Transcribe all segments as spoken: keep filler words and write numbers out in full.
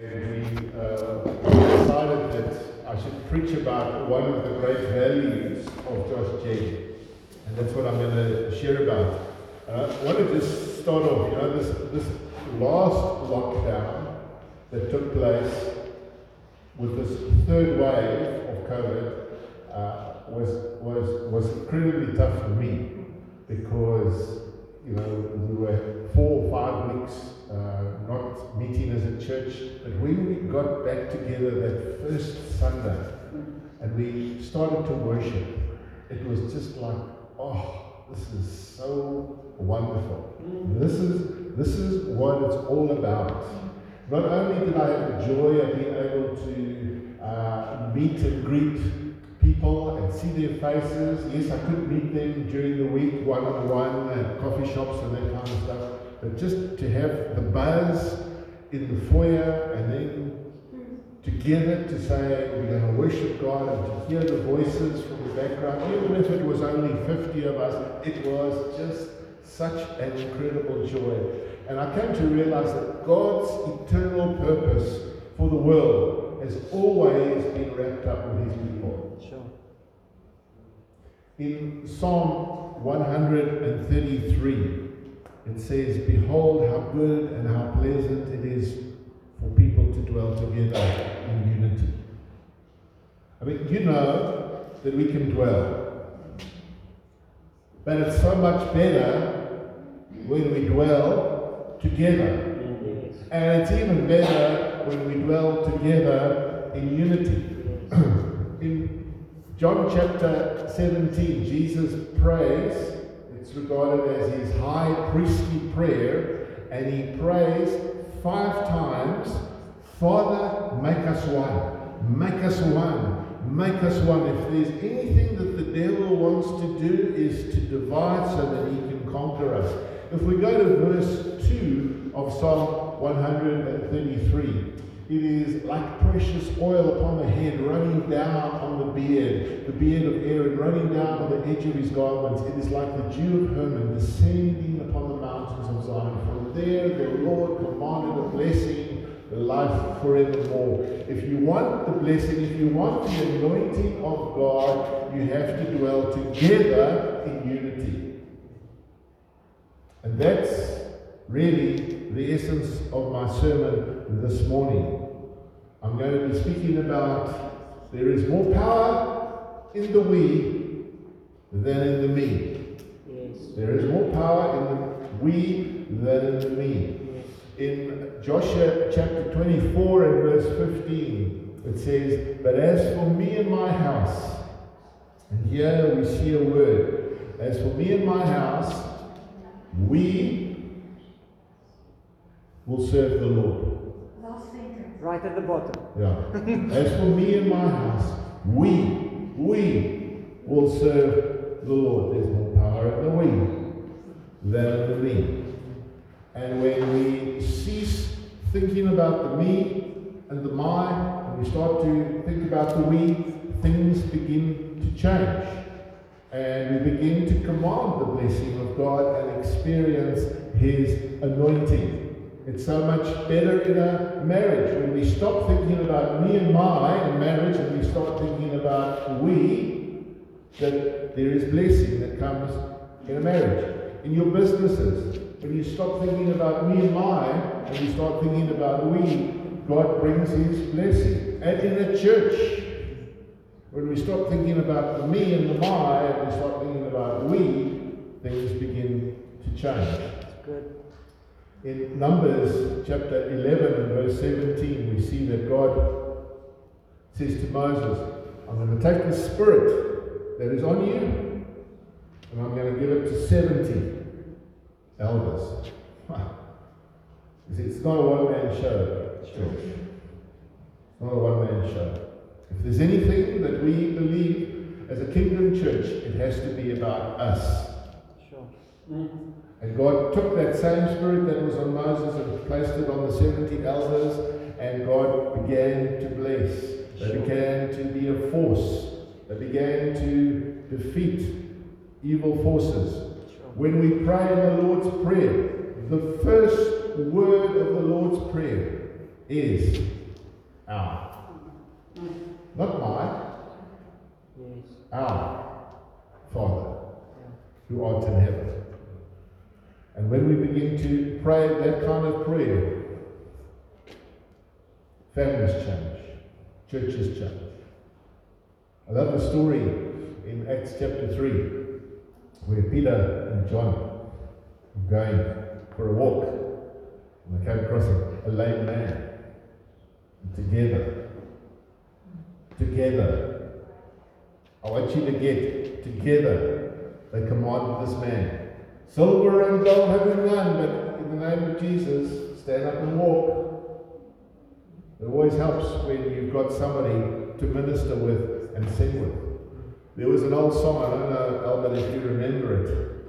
And we uh, decided that I should preach about one of the great values of Josh J. And that's what I'm going to share about. Uh, I want to just start off, you know, this, this last lockdown that took place with this third wave of COVID uh, was, was, was incredibly tough for me because, you know, we were four or five weeks uh, not meeting as a church, but when we got back together that first Sunday and we started to worship, it was just like, oh, this is so wonderful. This is this is what it's all about. Not only did I have the joy of being able to uh, meet and greet people and see their faces. Yes, I could meet them during the week, one-on-one, at coffee shops and that kind of stuff. But just to have the buzz in the foyer and then together to say we're going to worship God and to hear the voices from the background, even if it was only fifty of us, it was just such an incredible joy. And I came to realize that God's eternal purpose for the world has always been wrapped up with His people. Sure. In Psalm one hundred thirty-three, it says, "Behold how good and how pleasant it is for people to dwell together in unity." I mean, you know that we can dwell. But it's so much better when we dwell together. And it's even better when we dwell together in unity. In John chapter seventeen, Jesus prays. It's regarded as his high priestly prayer, and he prays five times, "Father, make us one, make us one, make us one." If there's anything that the devil wants to do is to divide so that he can conquer us. If we go to verse two of Psalm one hundred thirty-three, it is like precious oil upon the head, running down on the beard, the beard of Aaron, running down on the edge of his garments. It is like the dew of Hermon descending upon the mountains of Zion. From there the Lord commanded a blessing, the life forevermore. If you want the blessing, if you want the anointing of God, you have to dwell together in unity. And that's really the essence of my sermon this morning. I'm going to be speaking about there is more power in the we than in the me. Yes. There is more power in the we than in the me. Yes. In Joshua chapter twenty-four and verse fifteen, it says, "But as for me and my house," and here we see a word, "as for me and my house, we will serve the Lord." Last sentence. Right at the bottom. Yeah. "As for me and my house, we, we will serve the Lord." There's more power in the we than in the me. And when we cease thinking about the me and the my, and we start to think about the we, things begin to change. And we begin to command the blessing of God and experience His anointing. It's so much better in a marriage when we stop thinking about me and my in marriage and we start thinking about we, that there is blessing that comes in a marriage. In your businesses, when you stop thinking about me and my and you start thinking about we, God brings His blessing. And in the church, when we stop thinking about the me and the my and we start thinking about we, things begin to change. That's good. In Numbers chapter eleven and verse seventeen, we see that God says to Moses, "I'm going to take the spirit that is on you and I'm going to give it to seventy elders." Wow. It's not a one-man show, church. It's not a one-man show. If there's anything that we believe as a kingdom church, it has to be about us. Sure. Mm-hmm. And God took that same spirit that was on Moses and placed it on the seventy elders, and God began to bless. They sure. began to be a force. They began to defeat evil forces. Sure. When we pray in the Lord's Prayer, the first word of the Lord's Prayer is R. Not mine. Yes. Our Father, who art in heaven. And when we begin to pray that kind of prayer, families change, churches change. I love the story in Acts chapter three, where Peter and John were going for a walk, and they came across a lame man. And together, together, I want you to get together, they commanded this man, "Silver and gold have we none, but in the name of Jesus, stand up and walk." It always helps when you've got somebody to minister with and sing with. There was an old song, I don't know, Albert, if you remember it.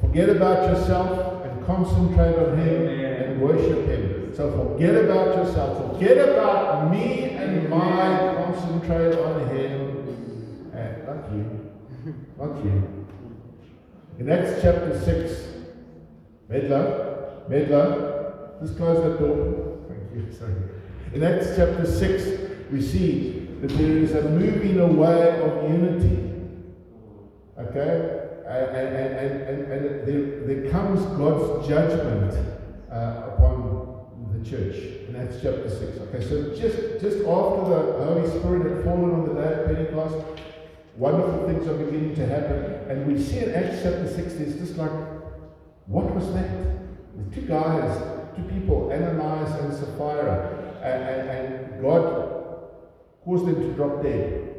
Forget about yourself and concentrate on Him and worship Him. So forget about yourself, forget about me and mine, concentrate on Him. And not you, not you. In Acts chapter six, Medler, Medler, this close that door. Thank you, sorry. In Acts chapter six, we see that there is a moving away of unity. Okay? And, and, and, and, and there, there comes God's judgment uh, upon the church in Acts chapter six. Okay, so just, just after the Holy Spirit had fallen on the day of Pentecost, wonderful things are beginning to happen. And we see in Acts chapter six, there's just like, what was that? The two guys, two people, Ananias and Sapphira. And, and, and God caused them to drop dead.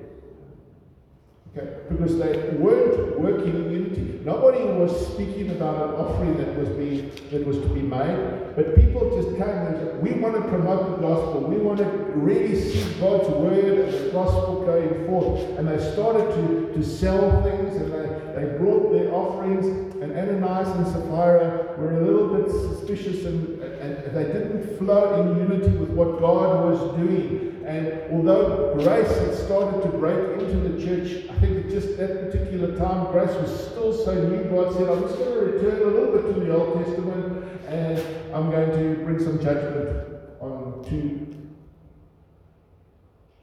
Okay? Because they weren't working in unity. Nobody was speaking about an offering that was being that was to be made, but people just came and said, "We want to promote the gospel. We want to really see God's word and the gospel going forth." And they started to, to sell things, and they, they brought their offerings. And Ananias and Sapphira were a little bit suspicious, and, and they didn't flow in unity with what God was doing. And although grace had started to break into the church, I think at just that particular time, grace was still so new. God said, "I'm just going to return a little bit to the Old Testament, and I'm going to bring some judgment on two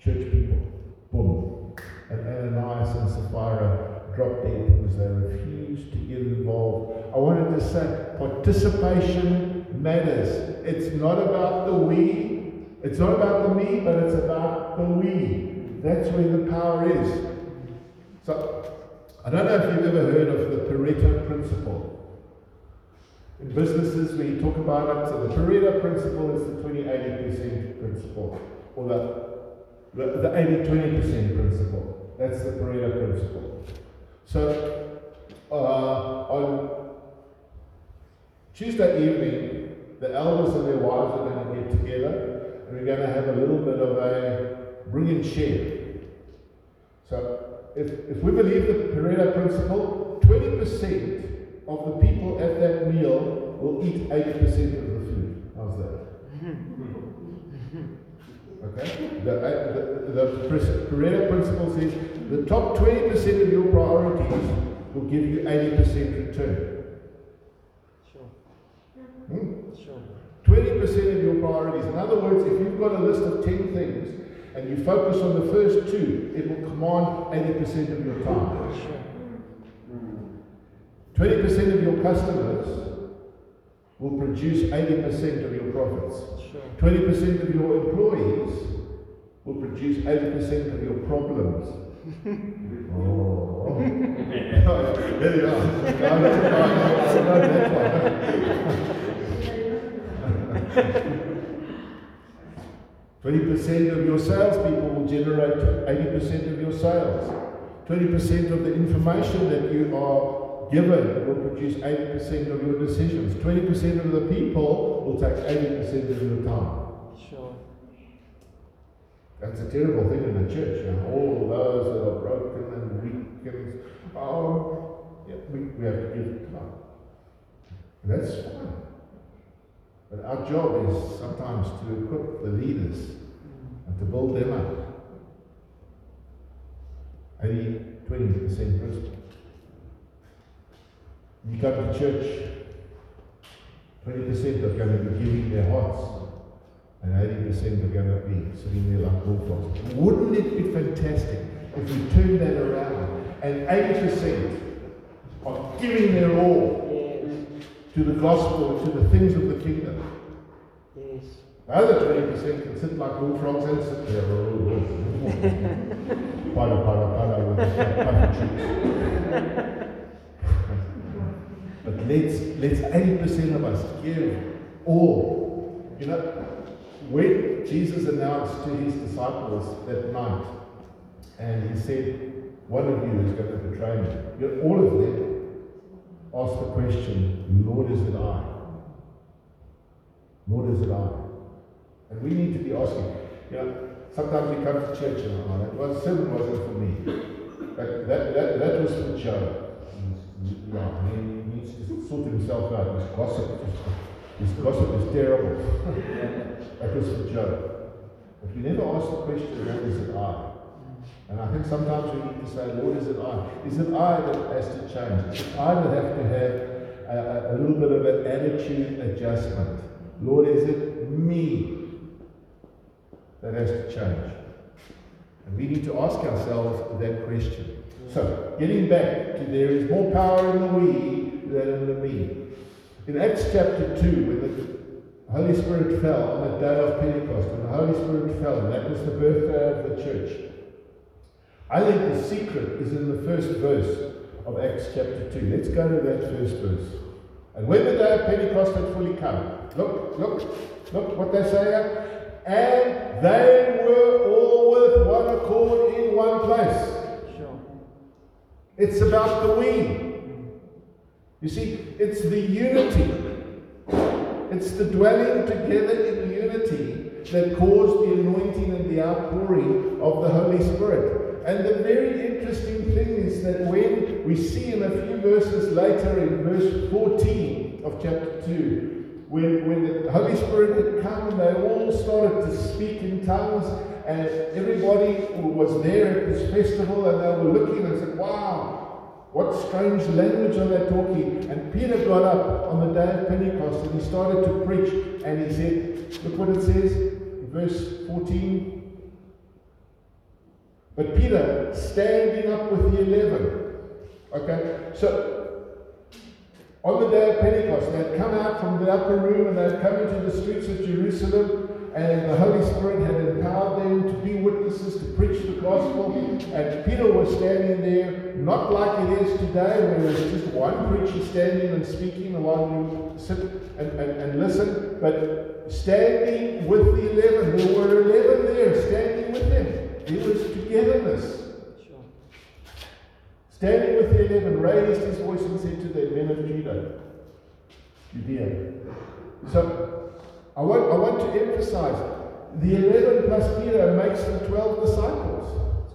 church people." Boom. And Ananias and Sapphira dropped dead because they refused to get involved. I wanted to say, participation matters. It's not about the we, it's not about the me, but it's about the we. That's where the power is. So, I don't know if you've ever heard of the Pareto Principle. In businesses, we talk about it. So the Pareto Principle is the twenty eighty percent principle, or the, the, the eighty twenty percent principle. That's the Pareto Principle. So, uh, on Tuesday evening, the elders and their wives are going to get together, and we're going to have a little bit of a bring and share. So, if, if we believe the Pareto Principle, twenty percent of the people at that meal will eat eighty percent of the food. How's that? Okay? The, the, the, the Pareto Principle says, the top twenty percent of your priorities will give you eighty percent return. Sure. Hmm? Sure. twenty percent of your priorities. In other words, if you've got a list of ten things and you focus on the first two, it will command eighty percent of your time. Sure. twenty percent of your customers will produce eighty percent of your profits. Sure. twenty percent of your employees will produce eighty percent of your problems. Oh, there you are. No, no, no, no, twenty percent of your salespeople will generate eighty percent of your sales. twenty percent of the information that you are given will produce eighty percent of your decisions. twenty percent of the people will take eighty percent of your time. Sure. That's a terrible thing in the church, and all those that are broken and weak and, oh, yeah, we, we have to give it time. That's fine. But our job is sometimes to equip the leaders and to build them up. eighty, twenty percent principle. You come to church, twenty percent are going to be giving their hearts. and eighty percent are going to be sitting there like bullfrogs. Wouldn't it be fantastic if we turned that around and eighty percent are giving their all to the gospel and to the things of the kingdom? Yes. The other twenty percent can sit like bullfrogs and sit there. Para, para, para, with the But let's, let's eighty percent of us give all. You know, when Jesus announced to his disciples that night, and he said, one of you is going to betray me. You know, all of them asked the question, Lord, is it I? Lord, is it I? And we need to be asking, you know, sometimes we come to church and I'm like, well, sin wasn't for me. That, that, that, that was for Joe. Yeah, he needs to sort himself out. His gossip, his gossip is terrible. That was for Joe. But we never ask the question, Lord, is it I? And I think sometimes we need to say, Lord, is it I? Is it I that has to change? Is it I that have to have a, a, a little bit of an attitude adjustment? Lord, is it me that has to change? And we need to ask ourselves that question. So, getting back to there is more power in the we than in the me. In Acts chapter two, when the Holy Spirit fell on the day of Pentecost, when the Holy Spirit fell, and that was the birthday of the church. I think the secret is in the first verse of Acts chapter two. Let's go to that first verse. And when the day of Pentecost had fully come, look, look, look what they say here. And they were all with one accord in one place. Sure. It's about the we. You see, it's the unity. It's the dwelling together in unity that caused the anointing and the outpouring of the Holy Spirit. And the very interesting thing is that when we see in a few verses later in verse fourteen of chapter two, When, when the Holy Spirit had come, they all started to speak in tongues, and everybody who was there at this festival, and they were looking and said, wow, what strange language are they talking? And Peter got up on the day of Pentecost, and he started to preach, and he said, look what it says, in verse fourteen. But Peter, standing up with the eleven. Okay, so on the day of Pentecost, they had come out from the upper room and they had come into the streets of Jerusalem, and the Holy Spirit had empowered them to be witnesses, to preach the gospel. And Peter was standing there, not like it is today, where there's just one preacher standing and speaking, and one who sit and, and, and listen, but standing with the eleven. There were eleven there, standing with them. It was togetherness. Standing with the eleven, raised his voice and said to them, men of Judah, Judea. So, I want, I want to emphasize, the eleven plus Peter makes the twelve disciples.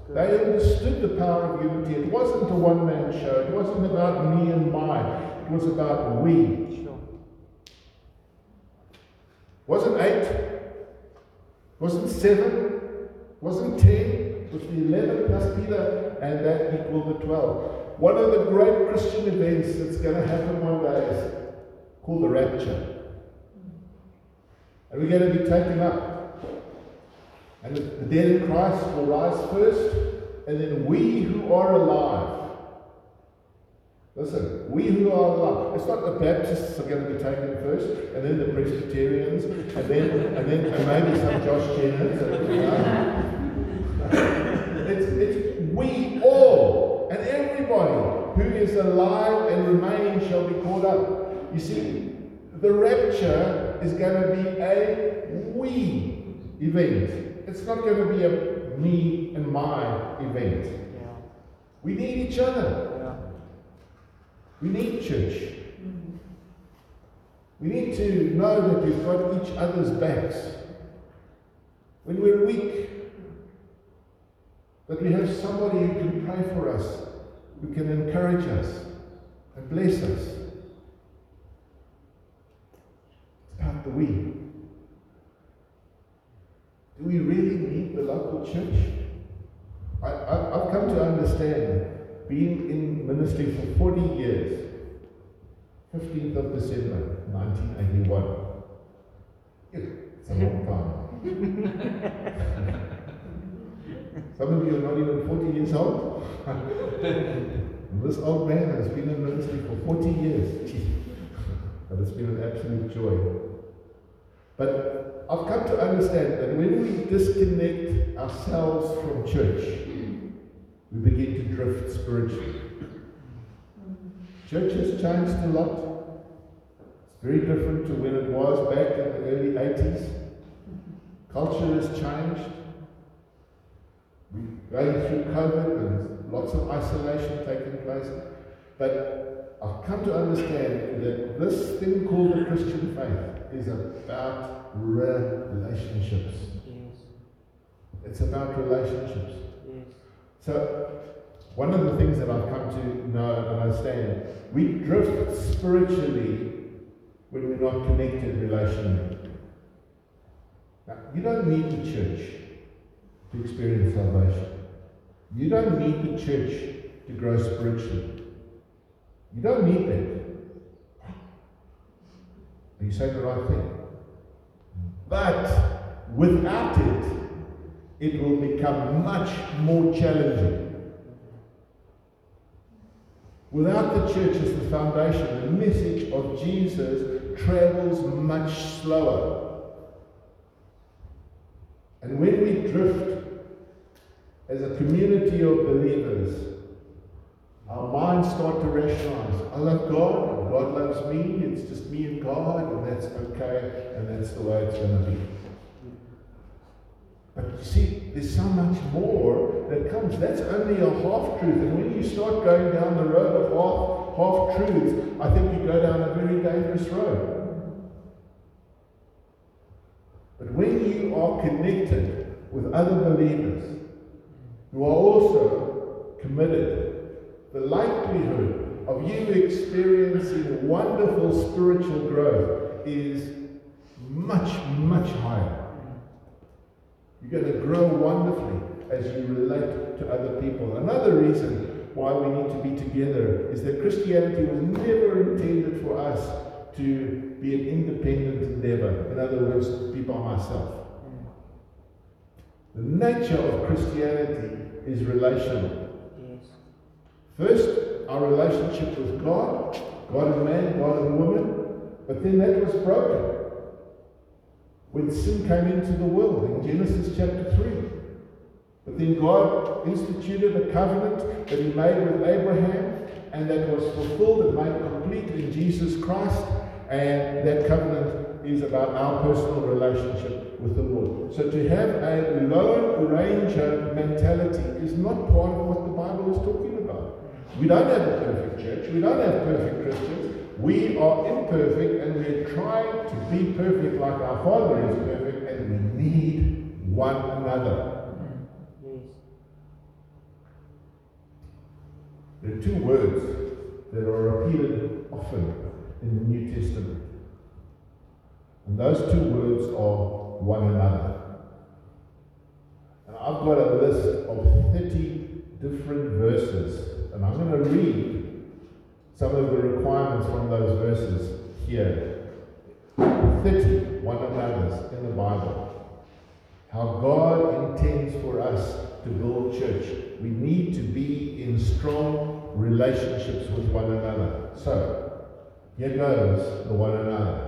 They understood the power of unity. It wasn't a one-man show. It wasn't about me and mine. It was about we. Sure. Wasn't eight. Wasn't seven. Wasn't ten. With the eleven plus Peter, and that equaled the twelve. One of the great Christian events that's going to happen one day is called the Rapture. And we're going to be taken up. And the dead in Christ will rise first, and then we who are alive. Listen, we who are alive. It's not the Baptists are going to be taken first, and then the Presbyterians, and then and then and maybe some Josh J. It's, it's we all, and everybody who is alive and remaining shall be caught up. You see, the rapture is going to be a we event. It's not going to be a me and my event. Yeah. We need each other. Yeah. We need church. Mm-hmm. We need to know that we've got each other's backs. When we're weak, that we have somebody who can pray for us, who can encourage us and bless us. It's about the we. Do we really need the local church? I, I, I've come to understand, being in ministry for forty years, fifteenth of December nineteen eighty-one, it's a long time. Some of you are not even forty years old. This old man has been in ministry for forty years. And it's been an absolute joy. But I've come to understand that when we disconnect ourselves from church, we begin to drift spiritually. Church has changed a lot. It's very different to when it was back in the early eighties. Culture has changed. We've gone through COVID and lots of isolation taking place. But I've come to understand that this thing called the Christian faith is about relationships. Yes. It's about relationships. Yes. So, one of the things that I've come to know and understand, we drift spiritually when we're not connected relationally. Now, you don't need the church to experience salvation. You don't need the church to grow spiritually. You don't need that. Are you saying the right thing? But without it, it will become much more challenging. Without the church as the foundation, the message of Jesus travels much slower. And when we drift as a community of believers, our minds start to rationalize. I love God, and God loves me, it's just me and God, and that's okay, and that's the way it's going to be. But you see, there's so much more that comes. That's only a half-truth. And when you start going down the road of half, half-truths, I think you go down a very dangerous road. But when you are connected with other believers who are also committed, the likelihood of you experiencing wonderful spiritual growth is much, much higher. You're going to grow wonderfully as you relate to other people. Another reason why we need to be together is that Christianity was never intended for us to be an independent endeavor. In other words, be by myself. The nature of Christianity is relational. First, our relationship with God, God and man, God and woman, but then that was broken when sin came into the world in Genesis chapter three. But then God instituted a covenant that he made with Abraham, and that was fulfilled and made complete in Jesus Christ, and that covenant is about our personal relationship with the Lord. So to have a lone ranger mentality is not part of what the Bible is talking about. We don't have a perfect church, we don't have perfect Christians. We are imperfect, and we're trying to be perfect like our Father is perfect, and we need one another. Yes. There are two words that are repeated often in the New Testament. And those two words are one another. And I've got a list of thirty different verses, and I'm going to read some of the requirements from those verses here. thirty one another's in the Bible. How God intends for us to build church. We need to be in strong relationships with one another. So, here goes the one another.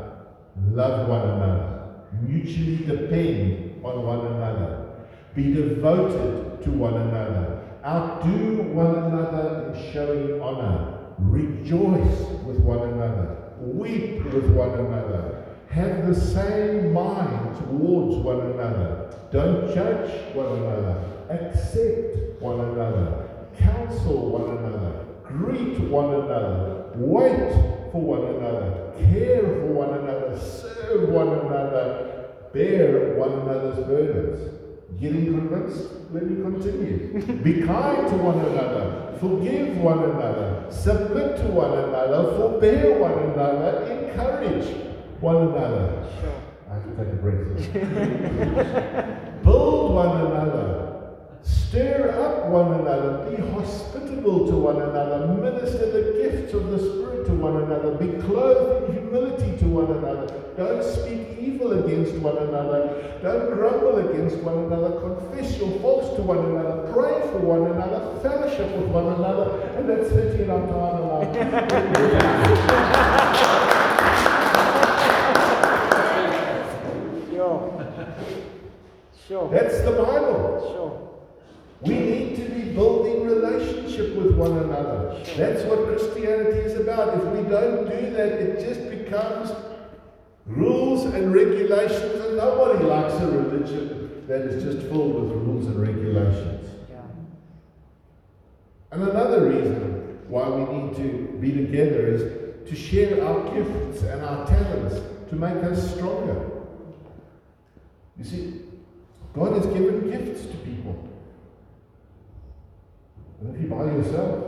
Love one another. Mutually depend on one another. Be devoted to one another. Outdo one another in showing honor. Rejoice with one another, weep with one another, have the same mind towards one another, don't judge one another, accept one another, counsel one another, greet one another, wait for one another, care for one another, serve one another, bear one another's burdens. Getting convinced? Let me continue. Be kind to one another, forgive one another, submit to one another, forbear one another, encourage one another. Sure. I have to take a break. Build one another, stir up one another. another, be hospitable to one another, minister the gifts of the Spirit to one another, be clothed in humility to one another, don't speak evil against one another, don't grumble against one another, confess your faults to one another, pray for one another, fellowship with one another, and that's thirteen on time. Sure. That's the Bible. Sure. We need to be building relationship with one another. Sure. That's what Christianity is about. If we don't do that, it just becomes rules and regulations, and nobody likes a religion that is just filled with rules and regulations. Yeah. And another reason why we need to be together is to share our gifts and our talents to make us stronger. You see, God has given gifts to people. And if you're by yourself,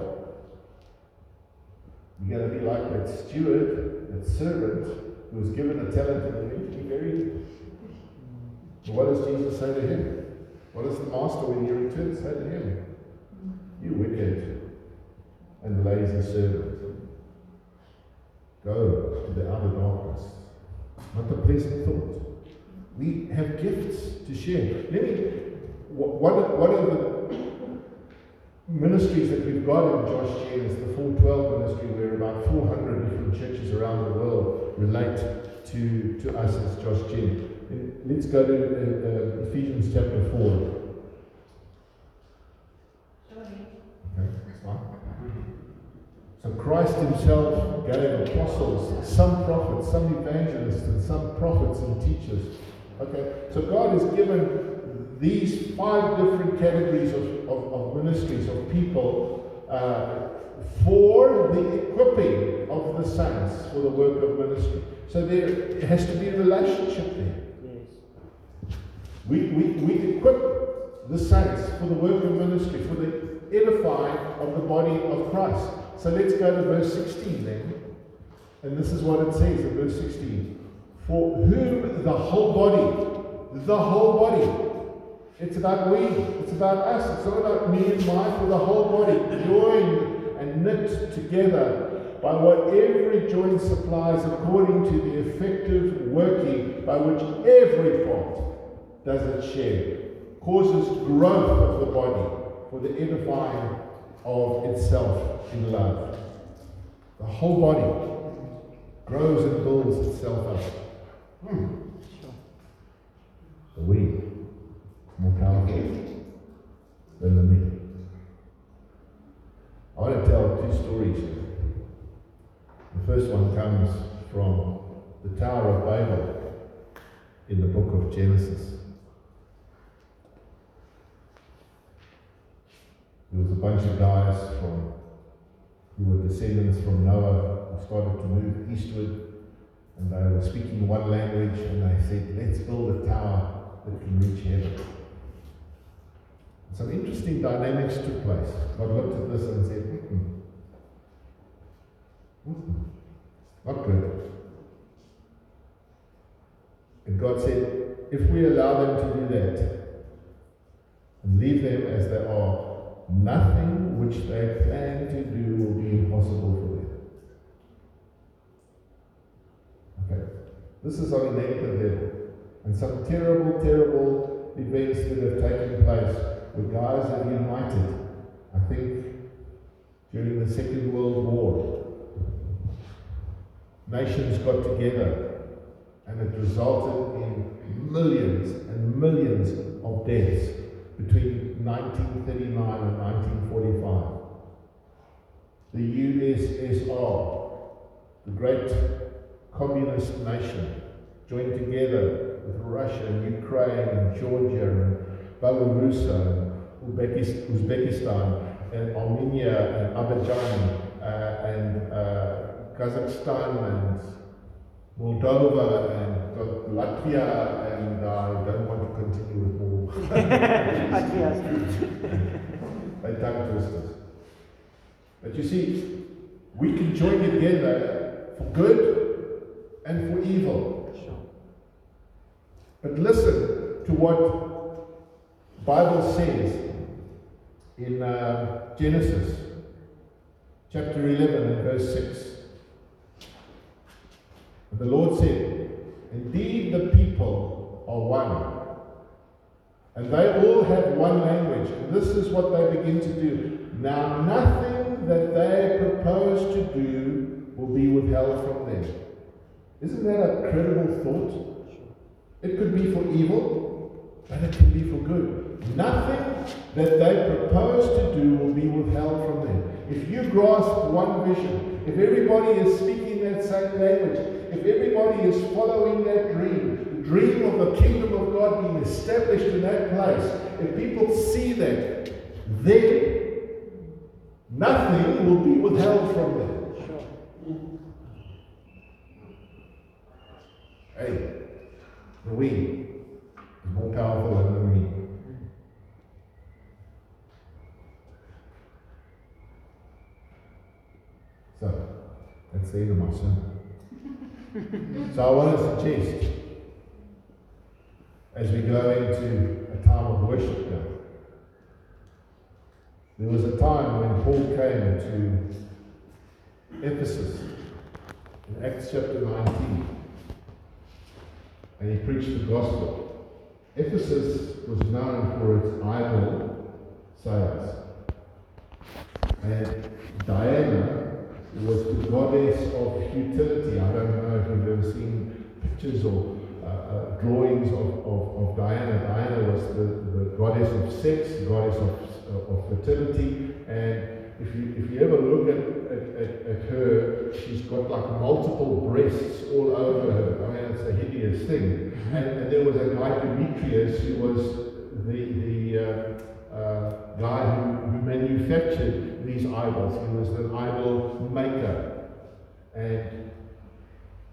you're going to be like that steward, that servant, who was given a talent and then immediately buried. What does Jesus say to him? What does the master, when he returns, say to him? You wicked and lazy servant. Go to the outer darkness. Not a pleasant thought. We have gifts to share. Let me, one of, one of the ministries that we've got in Josh J is the four twelve ministry, where about four hundred different churches around the world relate to, to us as Josh J. Let's go to uh, uh, Ephesians chapter four. Okay, that's fine. So Christ himself gave apostles, some prophets, some evangelists, and some prophets and teachers. Okay, so God has given these five different categories of, of, of ministries, of people, uh, for the equipping of the saints for the work of ministry. So there has to be a relationship there. Yes. We, we, we equip the saints for the work of ministry, for the edifying of the body of Christ. So let's go to verse sixteen then. And this is what it says in verse sixteen. For whom the whole body, the whole body, it's about we, it's about us, it's not about me and mine, for the whole body, joined and knit together by what every joint supplies according to the effective working by which every part does its share, causes growth of the body for the edifying of itself in love. The whole body grows and builds itself up. Hmm. Sure. The we more powerful than the me. I want to tell two stories. The first one comes from the Tower of Babel in the book of Genesis. There was a bunch of guys from who were descendants from Noah who started to move eastward. And they were speaking one language, and they said, let's build a tower that can reach heaven. Some interesting dynamics took place. God looked at this and said, mm-mm. Mm-mm. Not good. And God said, if we allow them to do that, and leave them as they are, nothing which they plan to do will be impossible for them. This is on a negative level. And some terrible, terrible events that have taken place where guys have united. I think during the Second World War, nations got together, and it resulted in millions and millions of deaths between nineteen thirty-nine and nineteen forty-five. The U S S R, the great communist nation, joined together with Russia and Ukraine and Georgia and Belarus and Uzbekistan and Armenia and Azerbaijan uh, and uh, Kazakhstan and Moldova and Latvia, and uh, I don't want to continue with more. They tongue twisters. But you see, we can join together for good and for evil. Sure. But listen to what the Bible says in uh, Genesis chapter eleven and verse six. And the Lord said, "Indeed the people are one, and they all have one language." And this is what they begin to do. Now nothing that they propose to do will be withheld from them. Isn't that a credible thought? It could be for evil, but it could be for good. Nothing that they propose to do will be withheld from them. If you grasp one vision, if everybody is speaking that same language, if everybody is following that dream, dream of the kingdom of God being established in that place, if people see that, then nothing will be withheld from them. Sure. Hey, the we is more powerful than the we. So, that's the end of my sermon. So I want to suggest, as we go into a time of worship now, there was a time when Paul came to Ephesus in Acts chapter nineteen, and he preached the gospel. Ephesus was known for its idol sales, and Diana was the goddess of futility. I don't know if you've ever seen pictures or Uh, uh, drawings of, of, of Diana. Diana was the, the goddess of sex, the goddess of, uh, of fertility, and if you if you ever look at, at, at, at her, she's got like multiple breasts all over her. I mean, it's a hideous thing. And, and there was a guy, Demetrius, who was the, the uh, uh, guy who, who manufactured these idols. He was an idol maker, and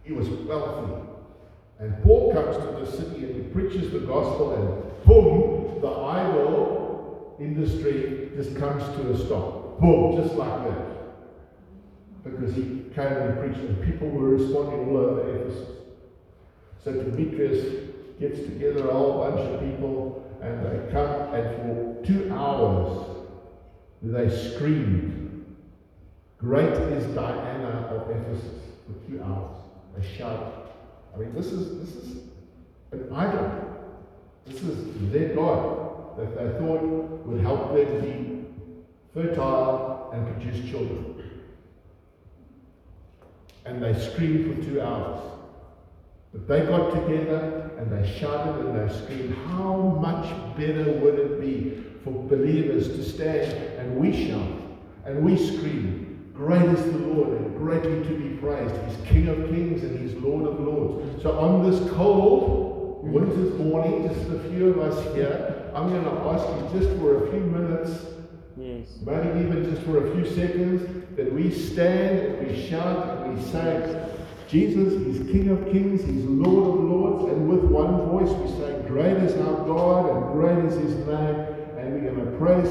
he was wealthy. And Paul comes to the city and he preaches the gospel, and boom, the idol industry just comes to a stop. Boom, just like that. Because he came and preached, and people were responding all over Ephesus. So Demetrius gets together a whole bunch of people, and they come, and for two hours they screamed, "Great is Diana of Ephesus." For two hours they shouted. I mean, this is this is an idol. This is their god that they thought would help them be fertile and produce children. And they screamed for two hours. But they got together and they shouted and they screamed. How much better would it be for believers to stand and we shout and we scream, "Great is the Lord, and greatly to be praised. He's King of kings and He's Lord of lords." So on this cold winter's morning, just a few of us here, I'm going to ask you just for a few minutes, yes, maybe even just for a few seconds, that we stand, we shout, we say, "Jesus, He's King of kings, He's Lord of lords," and with one voice we say, "Great is our God, and great is His name," and we're going to praise